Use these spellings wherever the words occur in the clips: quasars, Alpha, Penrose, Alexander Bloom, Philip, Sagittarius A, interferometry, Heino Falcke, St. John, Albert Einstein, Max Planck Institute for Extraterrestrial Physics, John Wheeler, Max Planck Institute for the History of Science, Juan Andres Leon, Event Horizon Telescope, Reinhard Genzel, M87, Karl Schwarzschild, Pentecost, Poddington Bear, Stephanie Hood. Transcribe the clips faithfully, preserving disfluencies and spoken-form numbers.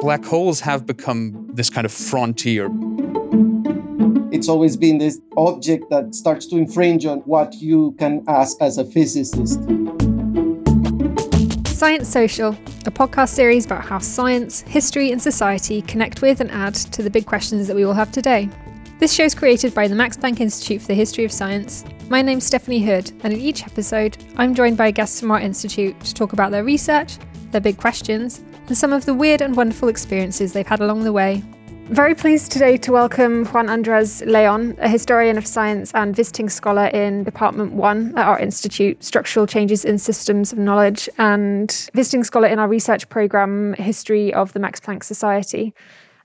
Black holes have become this kind of frontier. It's always been this object that starts to infringe on what you can ask as a physicist. Science Social, a podcast series about how science, history and society connect with and add to the big questions that we all have today. This show is created by the Max Planck Institute for the History of Science. My name's Stephanie Hood, and in each episode, I'm joined by guests from our institute to talk about their research, their big questions, and some of the weird and wonderful experiences they've had along the way. Very pleased today to welcome Juan Andres Leon, a historian of science and visiting scholar in Department one at our Institute, Structural Changes in Systems of Knowledge, and visiting scholar in our research programme, History of the Max Planck Society.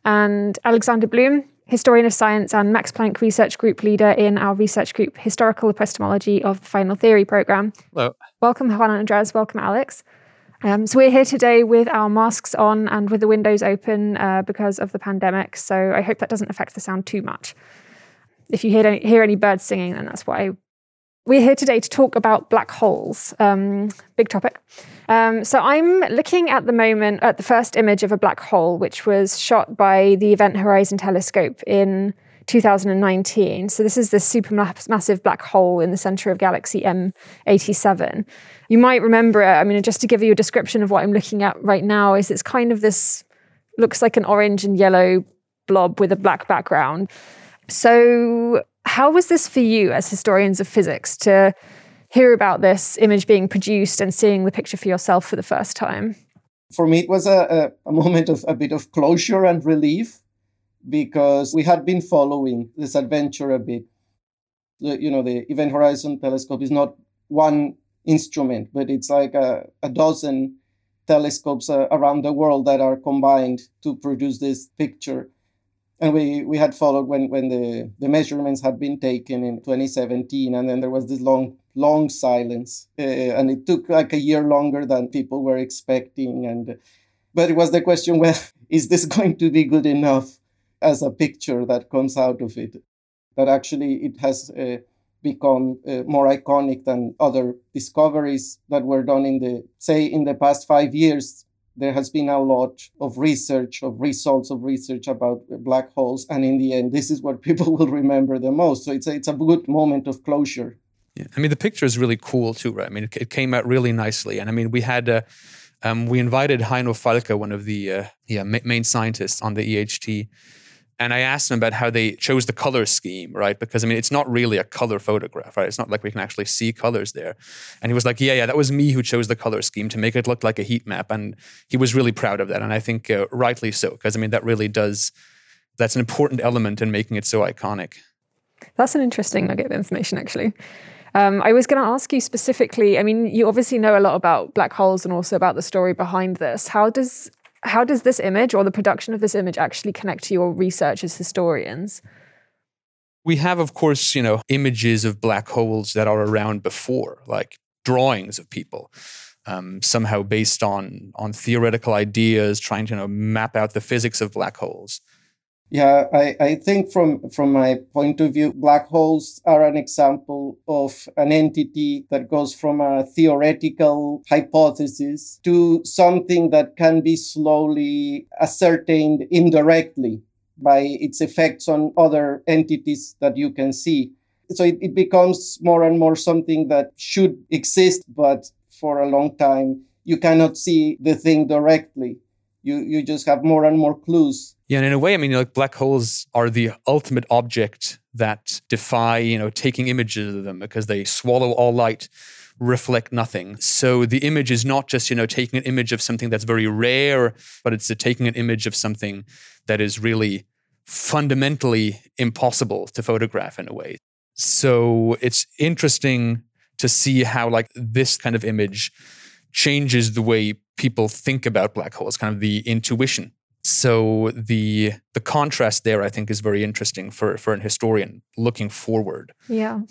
And Alexander Bloom, historian of science and Max Planck Research Group leader in our research group, Historical Epistemology of the Final Theory programme. Hello. Welcome, Juan Andres. Welcome, Alex. Um, so we're here today with our masks on and with the windows open uh, because of the pandemic. So I hope that doesn't affect the sound too much. If you hear any, hear any birds singing, then that's why. We're here today to talk about black holes. Um, big topic. Um, so I'm looking at the moment at the first image of a black hole, which was shot by the Event Horizon Telescope in two thousand nineteen. So this is this supermassive black hole in the center of galaxy M eighty-seven. You might remember it. I mean, just to give you a description of what I'm looking at right now, is it's kind of this, looks like an orange and yellow blob with a black background. So how was this for you as historians of physics to hear about this image being produced and seeing the picture for yourself for the first time? For me, it was a, a, a moment of a bit of closure and relief, because we had been following this adventure a bit. The, you know, the Event Horizon Telescope is not one instrument, but it's like a, a dozen telescopes uh, around the world that are combined to produce this picture. And we, we had followed when, when the, the measurements had been taken in twenty seventeen, and then there was this long, long silence. Uh, and it took like a year longer than people were expecting. And but it was the question, well, is this going to be good enough as a picture that comes out of it, that actually it has uh, become uh, more iconic than other discoveries that were done in the, say, in the past five years. There has been a lot of research, of results of research about black holes. And in the end, this is what people will remember the most. So it's a, it's a good moment of closure. Yeah. I mean, the picture is really cool too, right? I mean, it, it came out really nicely. And I mean, we had... Uh, um, we invited Heino Falcke, one of the uh, yeah, ma- main scientists on the E H T, and I asked them about how they chose the color scheme, right? Because, I mean, it's not really a color photograph, right? It's not like we can actually see colors there. And he was like, yeah, yeah, that was me who chose the color scheme to make it look like a heat map. And he was really proud of that. And I think uh, rightly so, because, I mean, that really does, that's an important element in making it so iconic. That's an interesting nugget of information, actually. Um, I was going to ask you specifically, I mean, you obviously know a lot about black holes and also about the story behind this. How does... How does this image or the production of this image actually connect to your research as historians? We have, of course, you know, images of black holes that are around before, like drawings of people, um, somehow based on on theoretical ideas, trying to, you know, map out the physics of black holes. Yeah, I, I think from, from my point of view, black holes are an example of an entity that goes from a theoretical hypothesis to something that can be slowly ascertained indirectly by its effects on other entities that you can see. So it, it becomes more and more something that should exist, but for a long time, you cannot see the thing directly. You you just have more and more clues. Yeah, and in a way, I mean, like black holes are the ultimate object that defy, you know, taking images of them, because they swallow all light, reflect nothing. So the image is not just, you know, taking an image of something that's very rare, but it's taking an image of something that is really fundamentally impossible to photograph in a way. So it's interesting to see how like this kind of image changes the way people think about black holes, kind of the intuition. So the the contrast there, I think, is very interesting for, for an historian looking forward. Yeah.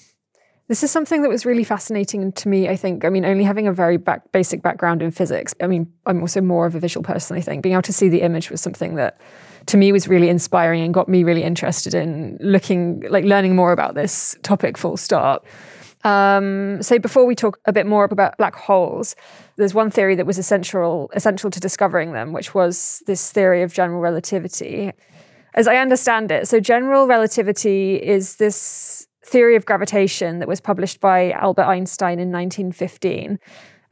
This is something that was really fascinating to me, I think. I mean, only having a very back, basic background in physics, I mean, I'm also more of a visual person, I think. Being able to see the image was something that, to me, was really inspiring and got me really interested in looking, like learning more about this topic full stop. Um, so before we talk a bit more about black holes, there's one theory that was essential essential to discovering them, which was this theory of general relativity. As I understand it, so general relativity is this theory of gravitation that was published by Albert Einstein in nineteen fifteen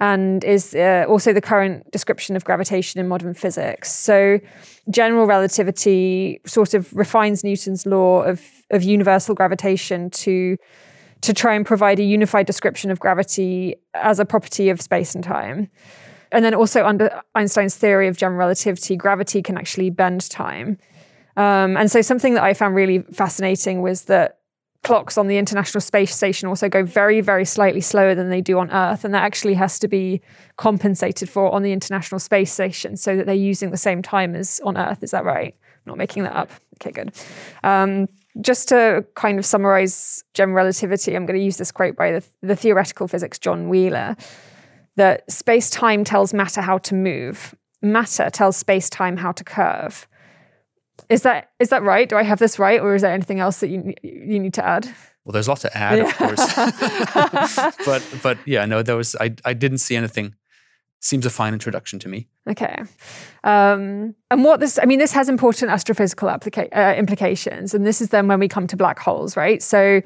and is uh, also the current description of gravitation in modern physics. So general relativity sort of refines Newton's law of, of universal gravitation to to try and provide a unified description of gravity as a property of space and time. And then also under Einstein's theory of general relativity, gravity can actually bend time. Um, and so something that I found really fascinating was that clocks on the International Space Station also go very, very slightly slower than they do on Earth. And that actually has to be compensated for on the International Space Station so that they're using the same time as on Earth. Is that right? I'm not making that up. Okay, good. Um, just to kind of summarize general relativity, I'm going to use this quote by the, the theoretical physics John Wheeler, that space-time tells matter how to move. Matter tells space-time how to curve. Is that is that right? Do I have this right? Or is there anything else that you you need to add? Well, there's a lot to add, yeah. Of course. but but yeah, no, there was I I didn't see anything. Seems a fine introduction to me. Okay. Um, and what this, I mean, this has important astrophysical applica- uh, implications. And this is then when we come to black holes, right? So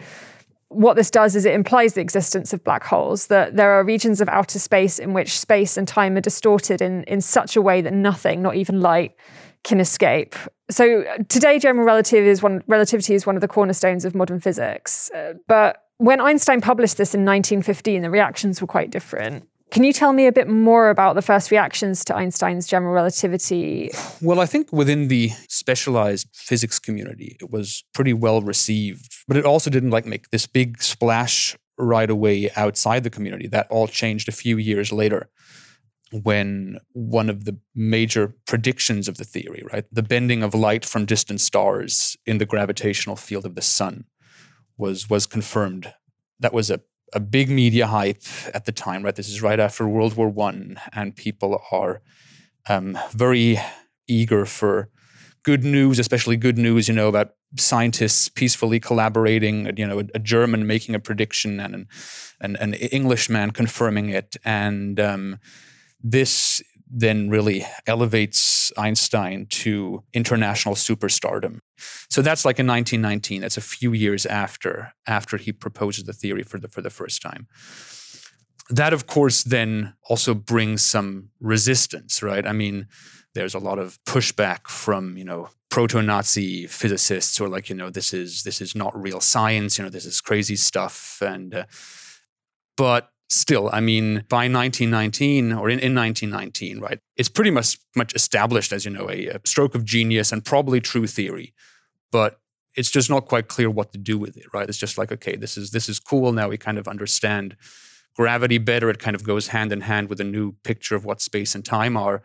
what this does is it implies the existence of black holes, that there are regions of outer space in which space and time are distorted in, in such a way that nothing, not even light, can escape. So today, general relativity is one, relativity is one of the cornerstones of modern physics. Uh, but when Einstein published this in nineteen fifteen, the reactions were quite different. Can you tell me a bit more about the first reactions to Einstein's general relativity? Well, I think within the specialized physics community, it was pretty well received, but it also didn't like make this big splash right away outside the community. That all changed a few years later when one of the major predictions of the theory, right, the bending of light from distant stars in the gravitational field of the sun was, was confirmed. That was a A big media hype at the time, right? This is right after World War One, and people are um, very eager for good news, especially good news, you know, about scientists peacefully collaborating, you know, a, a German making a prediction and an, an, an Englishman confirming it. And um, this then really elevates Einstein to international superstardom. So that's like in nineteen nineteen. That's a few years after after he proposes the theory for the for the first time. That, of course, then also brings some resistance, right? I mean, there's a lot of pushback from, you know, proto-Nazi physicists who are like, you know, this is this is not real science. You know, this is crazy stuff. And uh, but still, I mean, by nineteen nineteen or in, in nineteen nineteen, right, it's pretty much much established as, you know, a, a stroke of genius and probably true theory, but it's just not quite clear what to do with it, right? It's just like, okay, this is this is cool. Now we kind of understand gravity better. It kind of goes hand in hand with a new picture of what space and time are,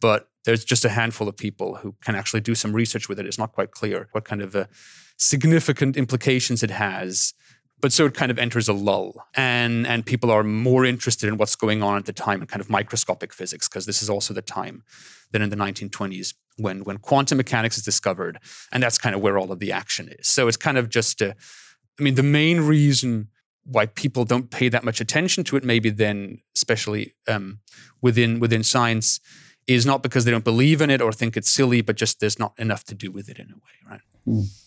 but there's just a handful of people who can actually do some research with it. It's not quite clear what kind of uh, significant implications it has. But so it kind of enters a lull, and and people are more interested in what's going on at the time in kind of microscopic physics, because this is also the time then in the nineteen twenties when when quantum mechanics is discovered, and that's kind of where all of the action is. So it's kind of just, a, I mean, the main reason why people don't pay that much attention to it, maybe then, especially um, within within science, is not because they don't believe in it or think it's silly, but just there's not enough to do with it in a way, right? Mm.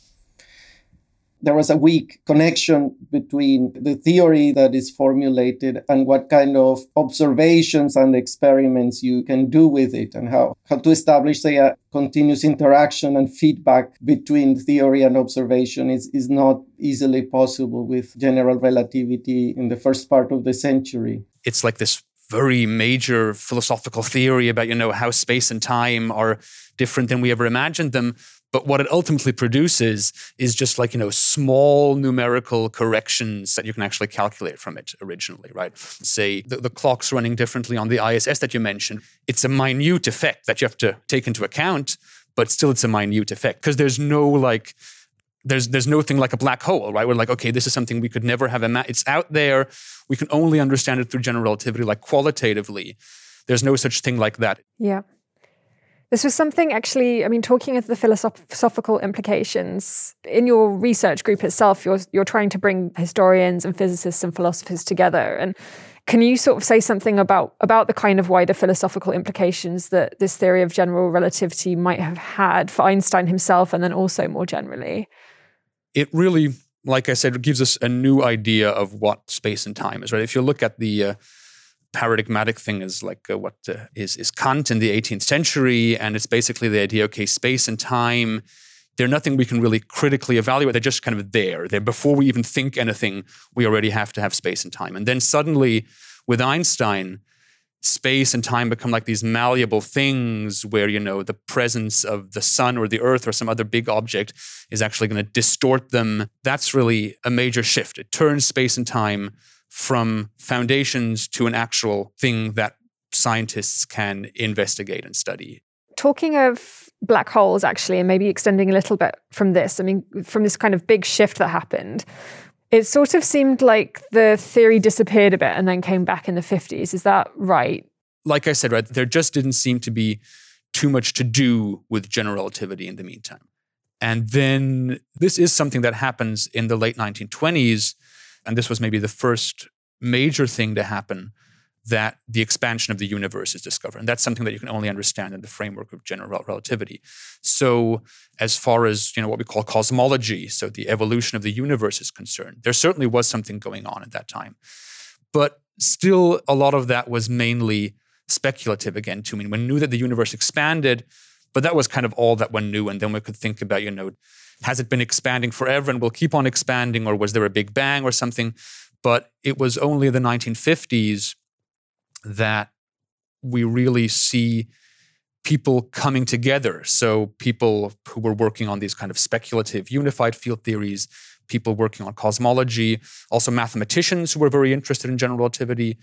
There was a weak connection between the theory that is formulated and what kind of observations and experiments you can do with it, and how, how to establish, say, a continuous interaction and feedback between theory and observation is, is not easily possible with general relativity in the first part of the century. It's like this very major philosophical theory about, you know, how space and time are different than we ever imagined them. But what it ultimately produces is just like, you know, small numerical corrections that you can actually calculate from it originally, right? Say the, the clocks running differently on the I S S that you mentioned, it's a minute effect that you have to take into account, but still it's a minute effect because there's no like, there's there's no thing like a black hole, right? We're like, okay, this is something we could never have imagined. It's out there. We can only understand it through general relativity, like qualitatively. There's no such thing like that. Yeah. This was something actually, I mean, talking of the philosophical implications, in your research group itself, you're you're trying to bring historians and physicists and philosophers together. And can you sort of say something about, about the kind of wider philosophical implications that this theory of general relativity might have had for Einstein himself and then also more generally? It really, like I said, gives us a new idea of what space and time is, right? If you look at the uh, paradigmatic thing is like uh, what uh, is, is Kant in the eighteenth century, and it's basically the idea, okay, space and time, they're nothing we can really critically evaluate. They're just kind of there. They're, before we even think anything, we already have to have space and time. And then suddenly with Einstein, space and time become like these malleable things where, you know, the presence of the sun or the earth or some other big object is actually going to distort them. That's really a major shift. It turns space and time from foundations to an actual thing that scientists can investigate and study. Talking of black holes, actually, and maybe extending a little bit from this, I mean, from this kind of big shift that happened, it sort of seemed like the theory disappeared a bit and then came back in the fifties. Is that right? Like I said, right, there just didn't seem to be too much to do with general relativity in the meantime. And then this is something that happens in the late nineteen twenties, and this was maybe the first major thing to happen, that the expansion of the universe is discovered. And that's something that you can only understand in the framework of general relativity. So as far as, you know, what we call cosmology, so the evolution of the universe is concerned, there certainly was something going on at that time. But still, a lot of that was mainly speculative again, too. I mean, one knew that the universe expanded, but that was kind of all that one knew. And then we could think about, you know, has it been expanding forever and will keep on expanding? Or was there a big bang or something? But it was only the nineteen fifties that we really see people coming together. So people who were working on these kind of speculative unified field theories, people working on cosmology, also mathematicians who were very interested in general relativity,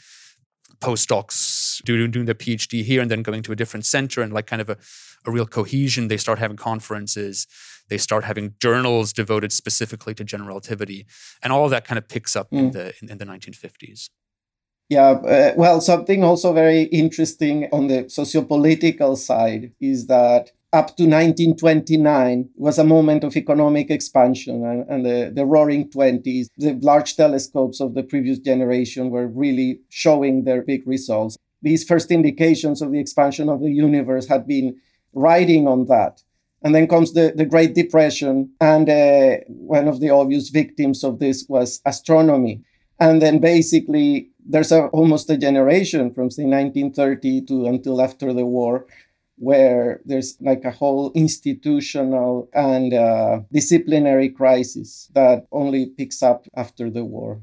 postdocs doing, doing their PhD here and then going to a different center, and like kind of a, a real cohesion. They start having conferences. They start having journals devoted specifically to general relativity. And all of that kind of picks up mm. in the in, in the nineteen fifties. Yeah, uh, well, something also very interesting on the sociopolitical side is that up to nineteen twenty-nine was a moment of economic expansion and, and the, the roaring twenties. The large telescopes of the previous generation were really showing their big results. These first indications of the expansion of the universe had been riding on that. And then comes the, the Great Depression, and uh, one of the obvious victims of this was astronomy. And then basically, there's a, almost a generation from, say, nineteen thirty to until after the war, where there's like a whole institutional and uh, disciplinary crisis that only picks up after the war.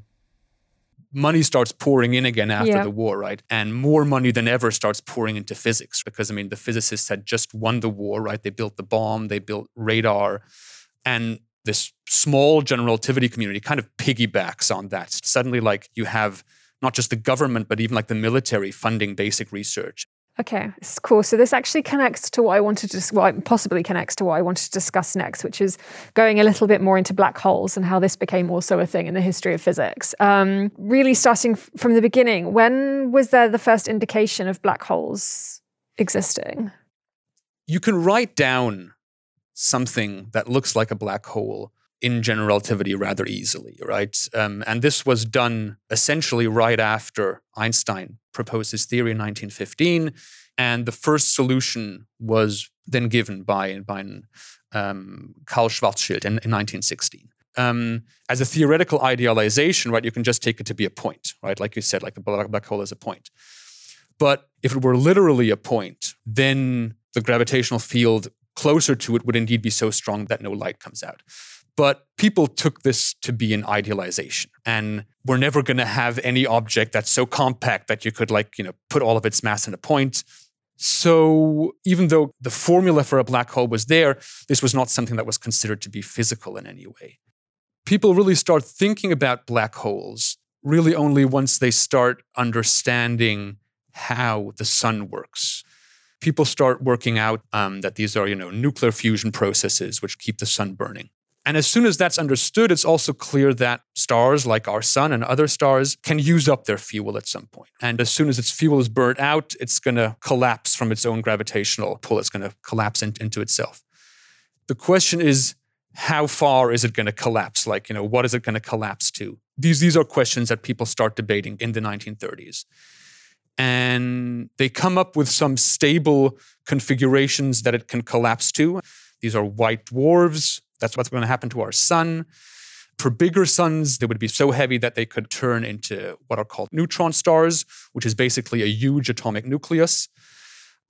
Money starts pouring in again after yeah. the war, right? And more money than ever starts pouring into physics because, I mean, the physicists had just won the war, right? They built the bomb, they built radar, and this small general relativity community kind of piggybacks on that. Suddenly, like, you have not just the government, but even like the military funding basic research. Okay, this is cool. So this actually connects to what I wanted to, well, possibly connects to what I wanted to discuss next, which is going a little bit more into black holes and how this became also a thing in the history of physics. Um, really starting f- from the beginning, when was there the first indication of black holes existing? You can write down something that looks like a black hole in general relativity rather easily, right? Um, and this was done essentially right after Einstein proposed his theory in nineteen fifteen. And the first solution was then given by, by um, Karl Schwarzschild in, in nineteen sixteen. Um, as a theoretical idealization, right, you can just take it to be a point, right? Like you said, like the black, black hole is a point. But if it were literally a point, then the gravitational field closer to it would indeed be so strong that no light comes out. But people took this to be an idealization. And we're never going to have any object that's so compact that you could, like, you know, put all of its mass in a point. So even though the formula for a black hole was there, this was not something that was considered to be physical in any way. People really start thinking about black holes really only once they start understanding how the sun works. People start working out um, that these are, you know, nuclear fusion processes which keep the sun burning. And as soon as that's understood, it's also clear that stars like our sun and other stars can use up their fuel at some point. And as soon as its fuel is burnt out, it's going to collapse from its own gravitational pull. It's going to collapse in, into itself. The question is, how far is it going to collapse? Like, you know, what is it going to collapse to? These, these are questions that people start debating in the nineteen thirties. And they come up with some stable configurations that it can collapse to. These are white dwarves. That's what's going to happen to our sun. For bigger suns, they would be so heavy that they could turn into what are called neutron stars, which is basically a huge atomic nucleus.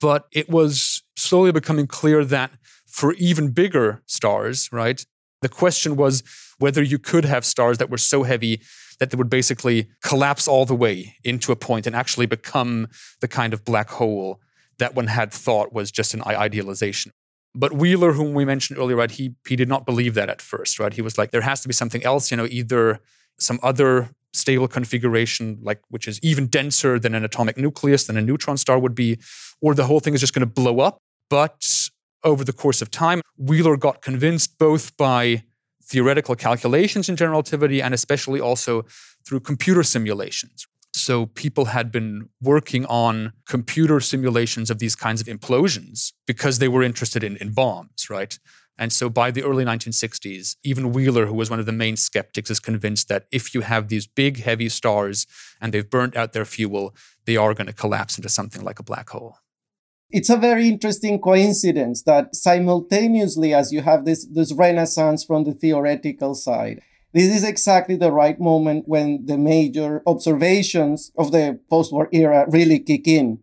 But it was slowly becoming clear that for even bigger stars, right, the question was whether you could have stars that were so heavy that they would basically collapse all the way into a point and actually become the kind of black hole that one had thought was just an idealization. But Wheeler, whom we mentioned earlier, right, he he did not believe that at first, right? He was like, there has to be something else, you know, either some other stable configuration, like which is even denser than an atomic nucleus, than a neutron star would be, or the whole thing is just going to blow up. But over the course of time, Wheeler got convinced both by theoretical calculations in general relativity and especially also through computer simulations. So people had been working on computer simulations of these kinds of implosions because they were interested in, in bombs, right? And so by the early nineteen sixties, even Wheeler, who was one of the main skeptics, is convinced that if you have these big, heavy stars and they've burnt out their fuel, they are going to collapse into something like a black hole. It's a very interesting coincidence that simultaneously as you have this, this renaissance from the theoretical side, this is exactly the right moment when the major observations of the post-war era really kick in.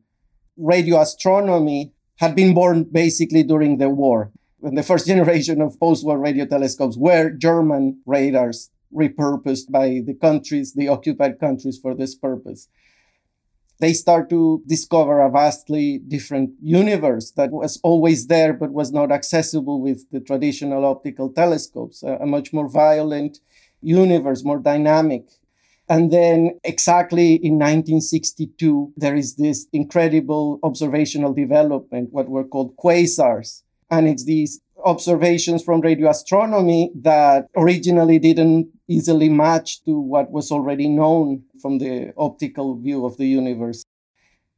Radio astronomy had been born basically during the war, when the first generation of post-war radio telescopes were German radars repurposed by the countries, the occupied countries, for this purpose. They start to discover a vastly different universe that was always there but was not accessible with the traditional optical telescopes, a, a much more violent universe, more dynamic. And then exactly in nineteen sixty-two, there is this incredible observational development, what were called quasars. And it's these observations from radio astronomy that originally didn't easily match to what was already known from the optical view of the universe.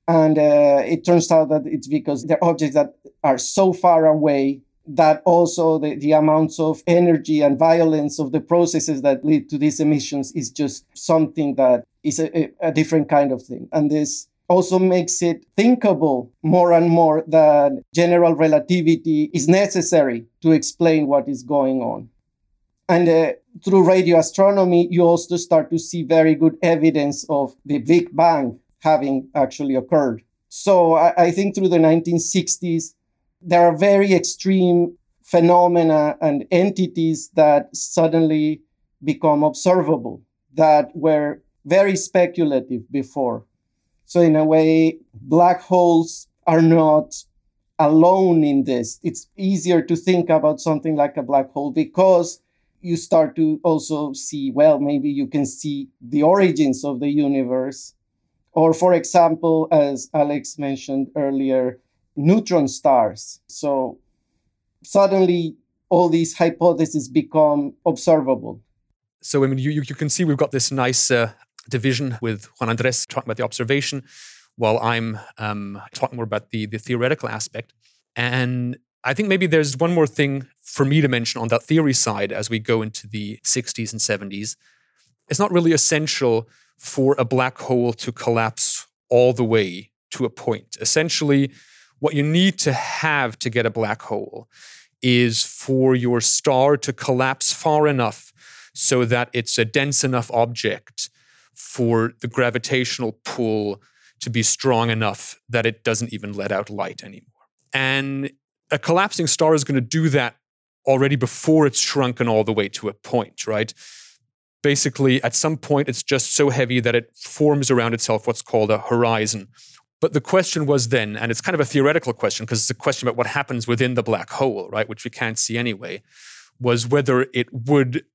And uh, it turns out that it's because they're objects that are so far away that also the, the amounts of energy and violence of the processes that lead to these emissions is just something that is a, a different kind of thing. And this also makes it thinkable more and more that general relativity is necessary to explain what is going on. And uh, through radio astronomy, you also start to see very good evidence of the Big Bang having actually occurred. So I, I think through the nineteen sixties, there are very extreme phenomena and entities that suddenly become observable that were very speculative before. So in a way, black holes are not alone in this. It's easier to think about something like a black hole because you start to also see, well, maybe you can see the origins of the universe. Or for example, as Alex mentioned earlier, neutron stars. So suddenly all these hypotheses become observable. So I mean, you, you, you can see we've got this nice uh, division with Juan Andres talking about the observation, while I'm um, talking more about the, the theoretical aspect. And I think maybe there's one more thing for me to mention on that theory side as we go into the sixties and seventies. It's not really essential for a black hole to collapse all the way to a point. Essentially, what you need to have to get a black hole is for your star to collapse far enough so that it's a dense enough object for the gravitational pull to be strong enough that it doesn't even let out light anymore. And a collapsing star is going to do that already before it's shrunken all the way to a point, right? Basically, at some point, it's just so heavy that it forms around itself what's called a horizon. But the question was then, and it's kind of a theoretical question because it's a question about what happens within the black hole, right, which we can't see anyway, was whether it would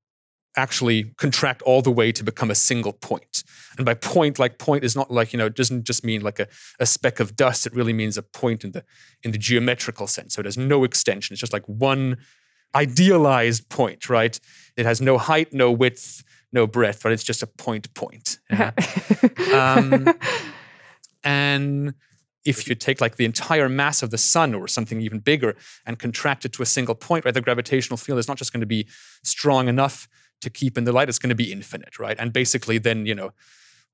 actually contract all the way to become a single point. And by point, like point is not like, you know, it doesn't just mean like a, a speck of dust. It really means a point in the in the geometrical sense. So it has no extension. It's just like one idealized point, right? It has no height, no width, no breadth, right? It's just a point point. Yeah. um, and if you take like the entire mass of the sun or something even bigger and contract it to a single point, right, the gravitational field is not just going to be strong enough to keep in the light, it's going to be infinite, right? And basically then, you know,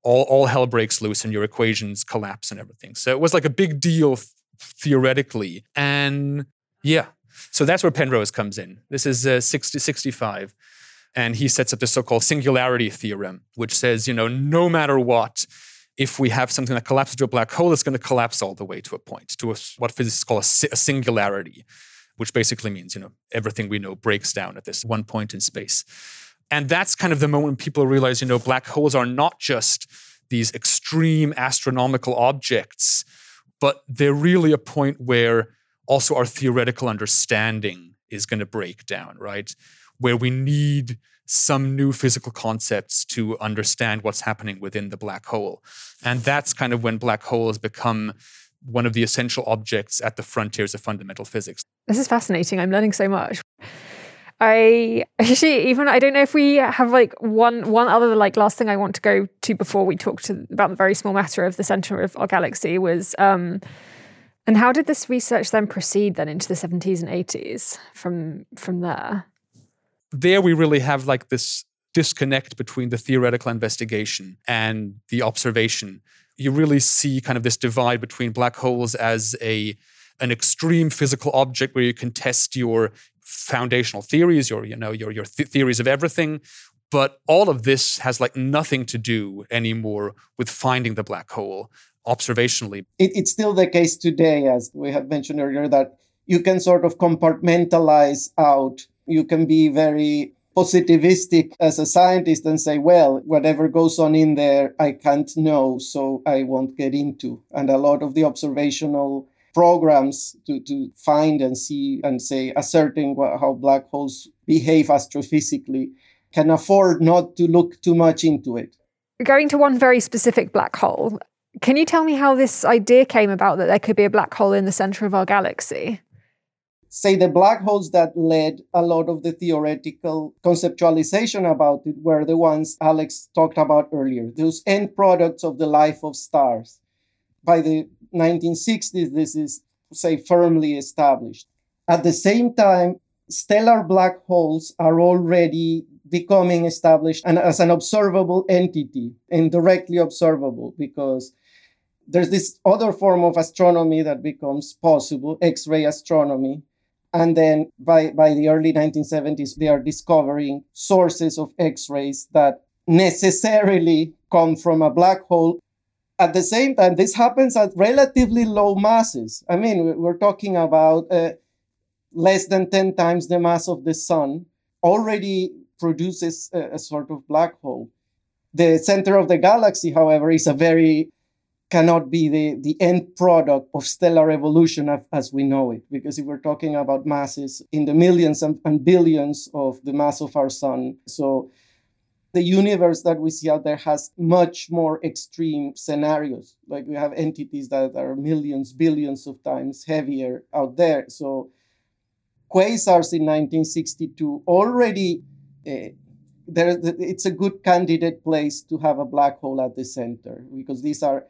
all, all hell breaks loose and your equations collapse and everything. So it was like a big deal theoretically. And yeah, so that's where Penrose comes in. This is uh, sixty, sixty-five. And he sets up the so-called singularity theorem, which says, you know, no matter what, if we have something that collapses to a black hole, it's going to collapse all the way to a point, to a, what physicists call a, si- a singularity, which basically means, you know, everything we know breaks down at this one point in space. And that's kind of the moment when people realize, you know, black holes are not just these extreme astronomical objects, but they're really a point where also our theoretical understanding is going to break down, right? Where we need some new physical concepts to understand what's happening within the black hole. And that's kind of when black holes become one of the essential objects at the frontiers of fundamental physics. This is fascinating. I'm learning so much. I actually, even, I don't know if we have like one one other like last thing I want to go to before we talk to, about the very small matter of the center of our galaxy was, um, and how did this research then proceed then into the seventies and eighties from from there? There we really have like this disconnect between the theoretical investigation and the observation. You really see kind of this divide between black holes as a an extreme physical object where you can test your foundational theories, your, you know, your, your th- theories of everything. But all of this has like nothing to do anymore with finding the black hole observationally. It, it's still the case today, as we have mentioned earlier, that you can sort of compartmentalize out. You can be very positivistic as a scientist and say, well, whatever goes on in there, I can't know, so I won't get into. And a lot of the observational programs to, to find and see and say, ascertain wh- how black holes behave astrophysically can afford not to look too much into it. Going to one very specific black hole, can you tell me how this idea came about that there could be a black hole in the center of our galaxy? Say the black holes that led a lot of the theoretical conceptualization about it were the ones Alex talked about earlier, those end products of the life of stars. By the nineteen sixties, this is, say, firmly established. At the same time, stellar black holes are already becoming established and as an observable entity, indirectly observable, because there's this other form of astronomy that becomes possible, X-ray astronomy. And then by, by the early nineteen seventies, they are discovering sources of X-rays that necessarily come from a black hole. At the same time, this happens at relatively low masses. I mean, we're talking about uh, less than ten times the mass of the sun already produces a, a sort of black hole. The center of the galaxy, however, is a very... cannot be the, the end product of stellar evolution as we know it. Because if we're talking about masses in the millions and, and billions of the mass of our sun, so the universe that we see out there has much more extreme scenarios. Like we have entities that are millions, billions of times heavier out there. So quasars in nineteen sixty-two already, uh, there, it's a good candidate place to have a black hole at the center because these are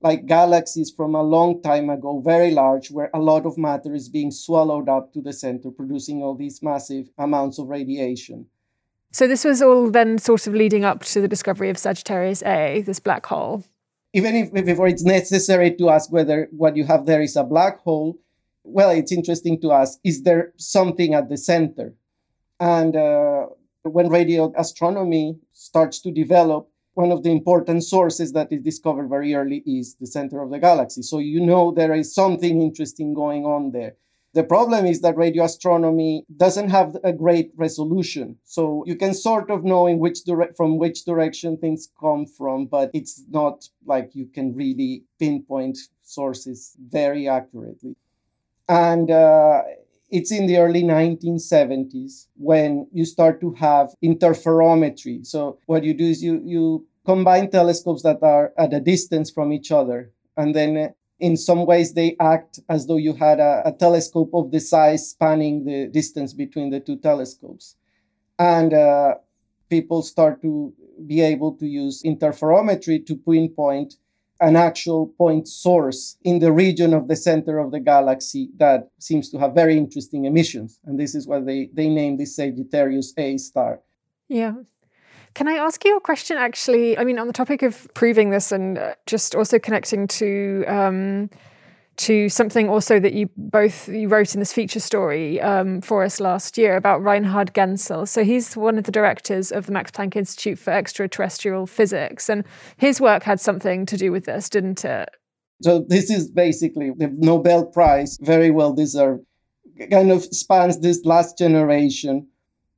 like galaxies from a long time ago, very large, where a lot of matter is being swallowed up to the center, producing all these massive amounts of radiation. So this was all then sort of leading up to the discovery of Sagittarius A, this black hole. Even if before it's necessary to ask whether what you have there is a black hole, well, it's interesting to ask, is there something at the center? And uh, when radio astronomy starts to develop, one of the important sources that is discovered very early is the center of the galaxy. So you know there is something interesting going on there. The problem is that radio astronomy doesn't have a great resolution. So you can sort of know in which dire- from which direction things come from, but it's not like you can really pinpoint sources very accurately. And uh, it's in the early nineteen seventies when you start to have interferometry. So what you do is you, you combine telescopes that are at a distance from each other. And then In some ways, they act as though you had a, a telescope of the size spanning the distance between the two telescopes. And uh, people start to be able to use interferometry to pinpoint an actual point source in the region of the center of the galaxy that seems to have very interesting emissions. And this is what they, they named the Sagittarius A star. Yeah. Can I ask you a question, actually? I mean, on the topic of proving this and just also connecting to um, to something also that you both you wrote in this feature story um, for us last year about Reinhard Genzel. So he's one of the directors of the Max Planck Institute for Extraterrestrial Physics. And his work had something to do with this, didn't it? So this is basically the Nobel Prize, very well deserved, kind of spans this last generation,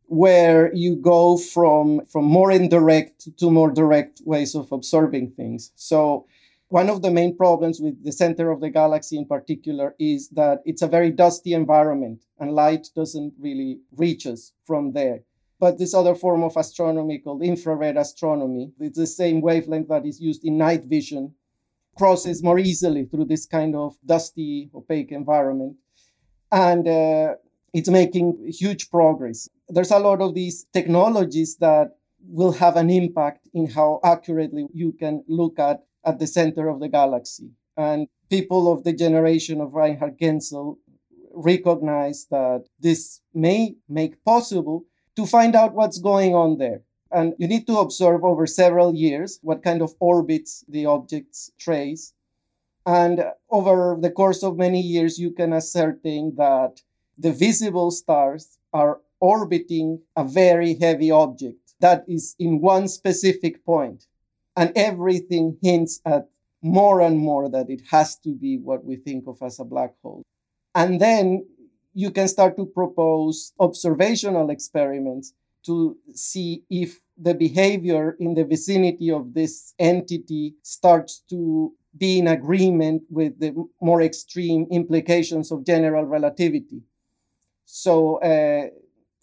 where you go from, from more indirect to more direct ways of observing things. So one of the main problems with the center of the galaxy in particular is that it's a very dusty environment and light doesn't really reach us from there. But this other form of astronomy called infrared astronomy, it's the same wavelength that is used in night vision, crosses more easily through this kind of dusty, opaque environment. And uh, it's making huge progress. There's a lot of these technologies that will have an impact in how accurately you can look at, at the center of the galaxy. And people of the generation of Reinhard Genzel recognize that this may make possible to find out what's going on there. And you need to observe over several years what kind of orbits the objects trace. And over the course of many years, you can ascertain that the visible stars are orbiting a very heavy object that is in one specific point. And everything hints at more and more that it has to be what we think of as a black hole. And then you can start to propose observational experiments to see if the behavior in the vicinity of this entity starts to be in agreement with the more extreme implications of general relativity. So uh,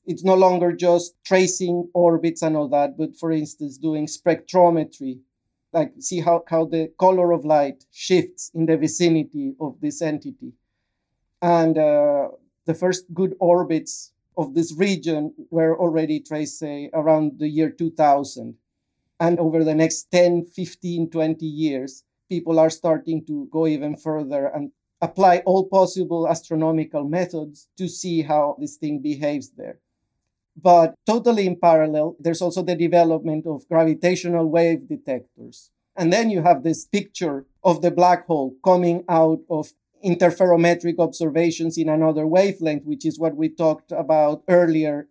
it's no longer just tracing orbits and all that, but for instance, doing spectrometry, like see how, how the color of light shifts in the vicinity of this entity. And uh, the first good orbits of this region were already traced, say, around the year two thousand. And over the next ten, fifteen, twenty years, people are starting to go even further and apply all possible astronomical methods to see how this thing behaves there. But totally in parallel, there's also the development of gravitational wave detectors. And then you have this picture of the black hole coming out of interferometric observations in another wavelength, which is what we talked about earlier.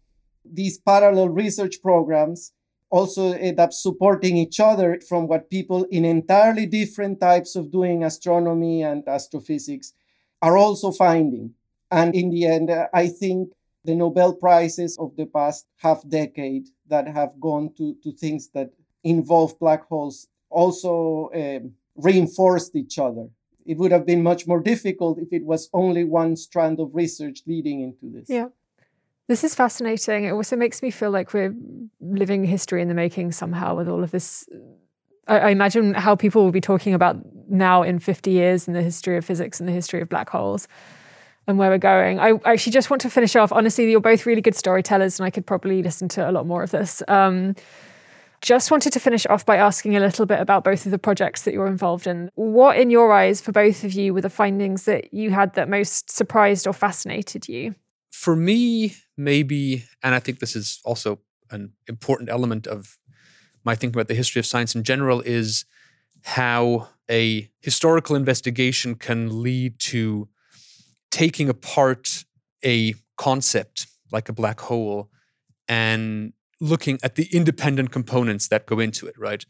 These parallel research programs also end up supporting each other from what people in entirely different types of doing astronomy and astrophysics are also finding. And in the end, uh, I think the Nobel Prizes of the past half decade that have gone to, to things that involve black holes also uh, reinforced each other. It would have been much more difficult if it was only one strand of research leading into this. Yeah. This is fascinating. It also makes me feel like we're living history in the making somehow with all of this. I, I imagine how people will be talking about now in fifty years and the history of physics and the history of black holes and where we're going. I, I actually just want to finish off. Honestly, you're both really good storytellers and I could probably listen to a lot more of this. Um, just wanted to finish off by asking a little bit about both of the projects that you're involved in. What, in your eyes, for both of you, were the findings that you had that most surprised or fascinated you? For me, maybe, and I think this is also an important element of my thinking about the history of science in general, is how a historical investigation can lead to taking apart a concept like a black hole and looking at the independent components that go into it, right?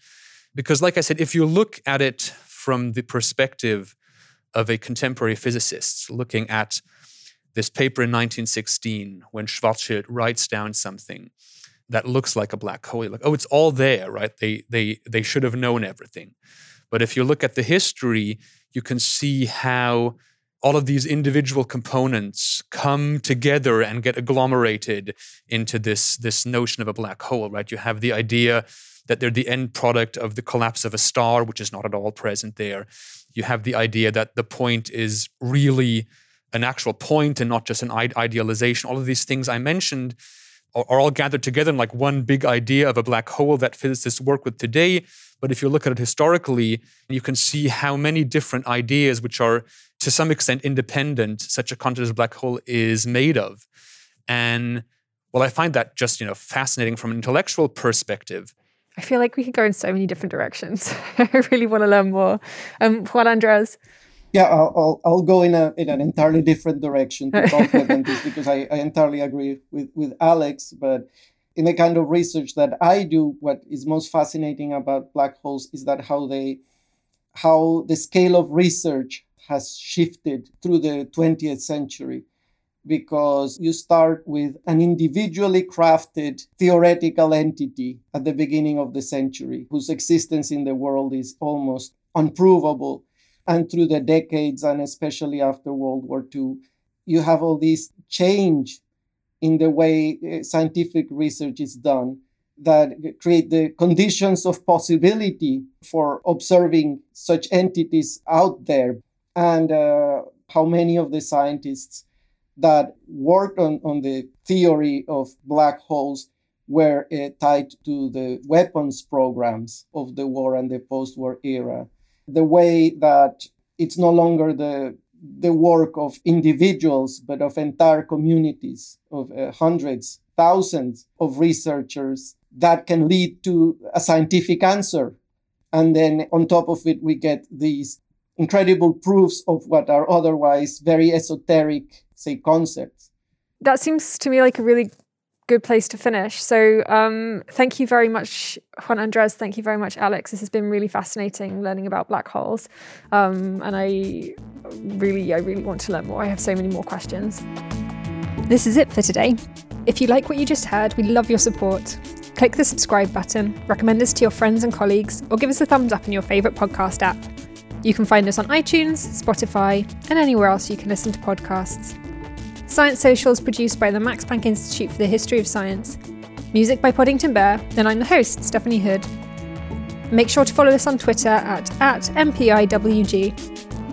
Because like I said, if you look at it from the perspective of a contemporary physicist looking at this paper in nineteen sixteen, when Schwarzschild writes down something that looks like a black hole, like, oh, it's all there, right? They they they should have known everything. But if you look at the history, you can see how all of these individual components come together and get agglomerated into this, this notion of a black hole, right? You have the idea that they're the end product of the collapse of a star, which is not at all present there. You have the idea that the point is really an actual point and not just an idealization. All of these things I mentioned are, are all gathered together in like one big idea of a black hole that physicists work with today. But if you look at it historically, you can see how many different ideas, which are to some extent independent, such a concept as a black hole is made of. And well, I find that just, you know, fascinating from an intellectual perspective. I feel like we could go in so many different directions. I really want to learn more. Um, Juan Andres. Yeah, I'll, I'll I'll go in a in an entirely different direction to complement this, because I, I entirely agree with, with Alex. But in the kind of research that I do, what is most fascinating about black holes is that how they, how the scale of research has shifted through the twentieth century. Because you start with an individually crafted theoretical entity at the beginning of the century, whose existence in the world is almost unprovable. And through the decades, and especially after World War Two, you have all this change in the way scientific research is done that create the conditions of possibility for observing such entities out there. And uh, how many of the scientists that worked on, on the theory of black holes were uh, tied to the weapons programs of the war and the post-war era. The way that it's no longer the, the work of individuals, but of entire communities, of uh, hundreds, thousands of researchers that can lead to a scientific answer. And then on top of it, we get these incredible proofs of what are otherwise very esoteric, say, concepts. That seems to me like a really good place to finish. So um, thank you very much, Juan Andres. Thank you very much, Alex. This has been really fascinating learning about black holes. Um, and I really, I really want to learn more. I have so many more questions. This is it for today. If you like what you just heard, we love your support. Click the subscribe button, recommend us to your friends and colleagues, or give us a thumbs up in your favourite podcast app. You can find us on iTunes, Spotify, and anywhere else you can listen to podcasts. Science Social is produced by the Max Planck Institute for the History of Science. Music by Poddington Bear, and I'm the host, Stephanie Hood. Make sure to follow us on Twitter at, at M P I W G.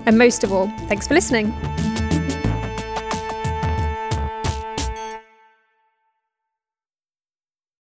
And most of all, thanks for listening.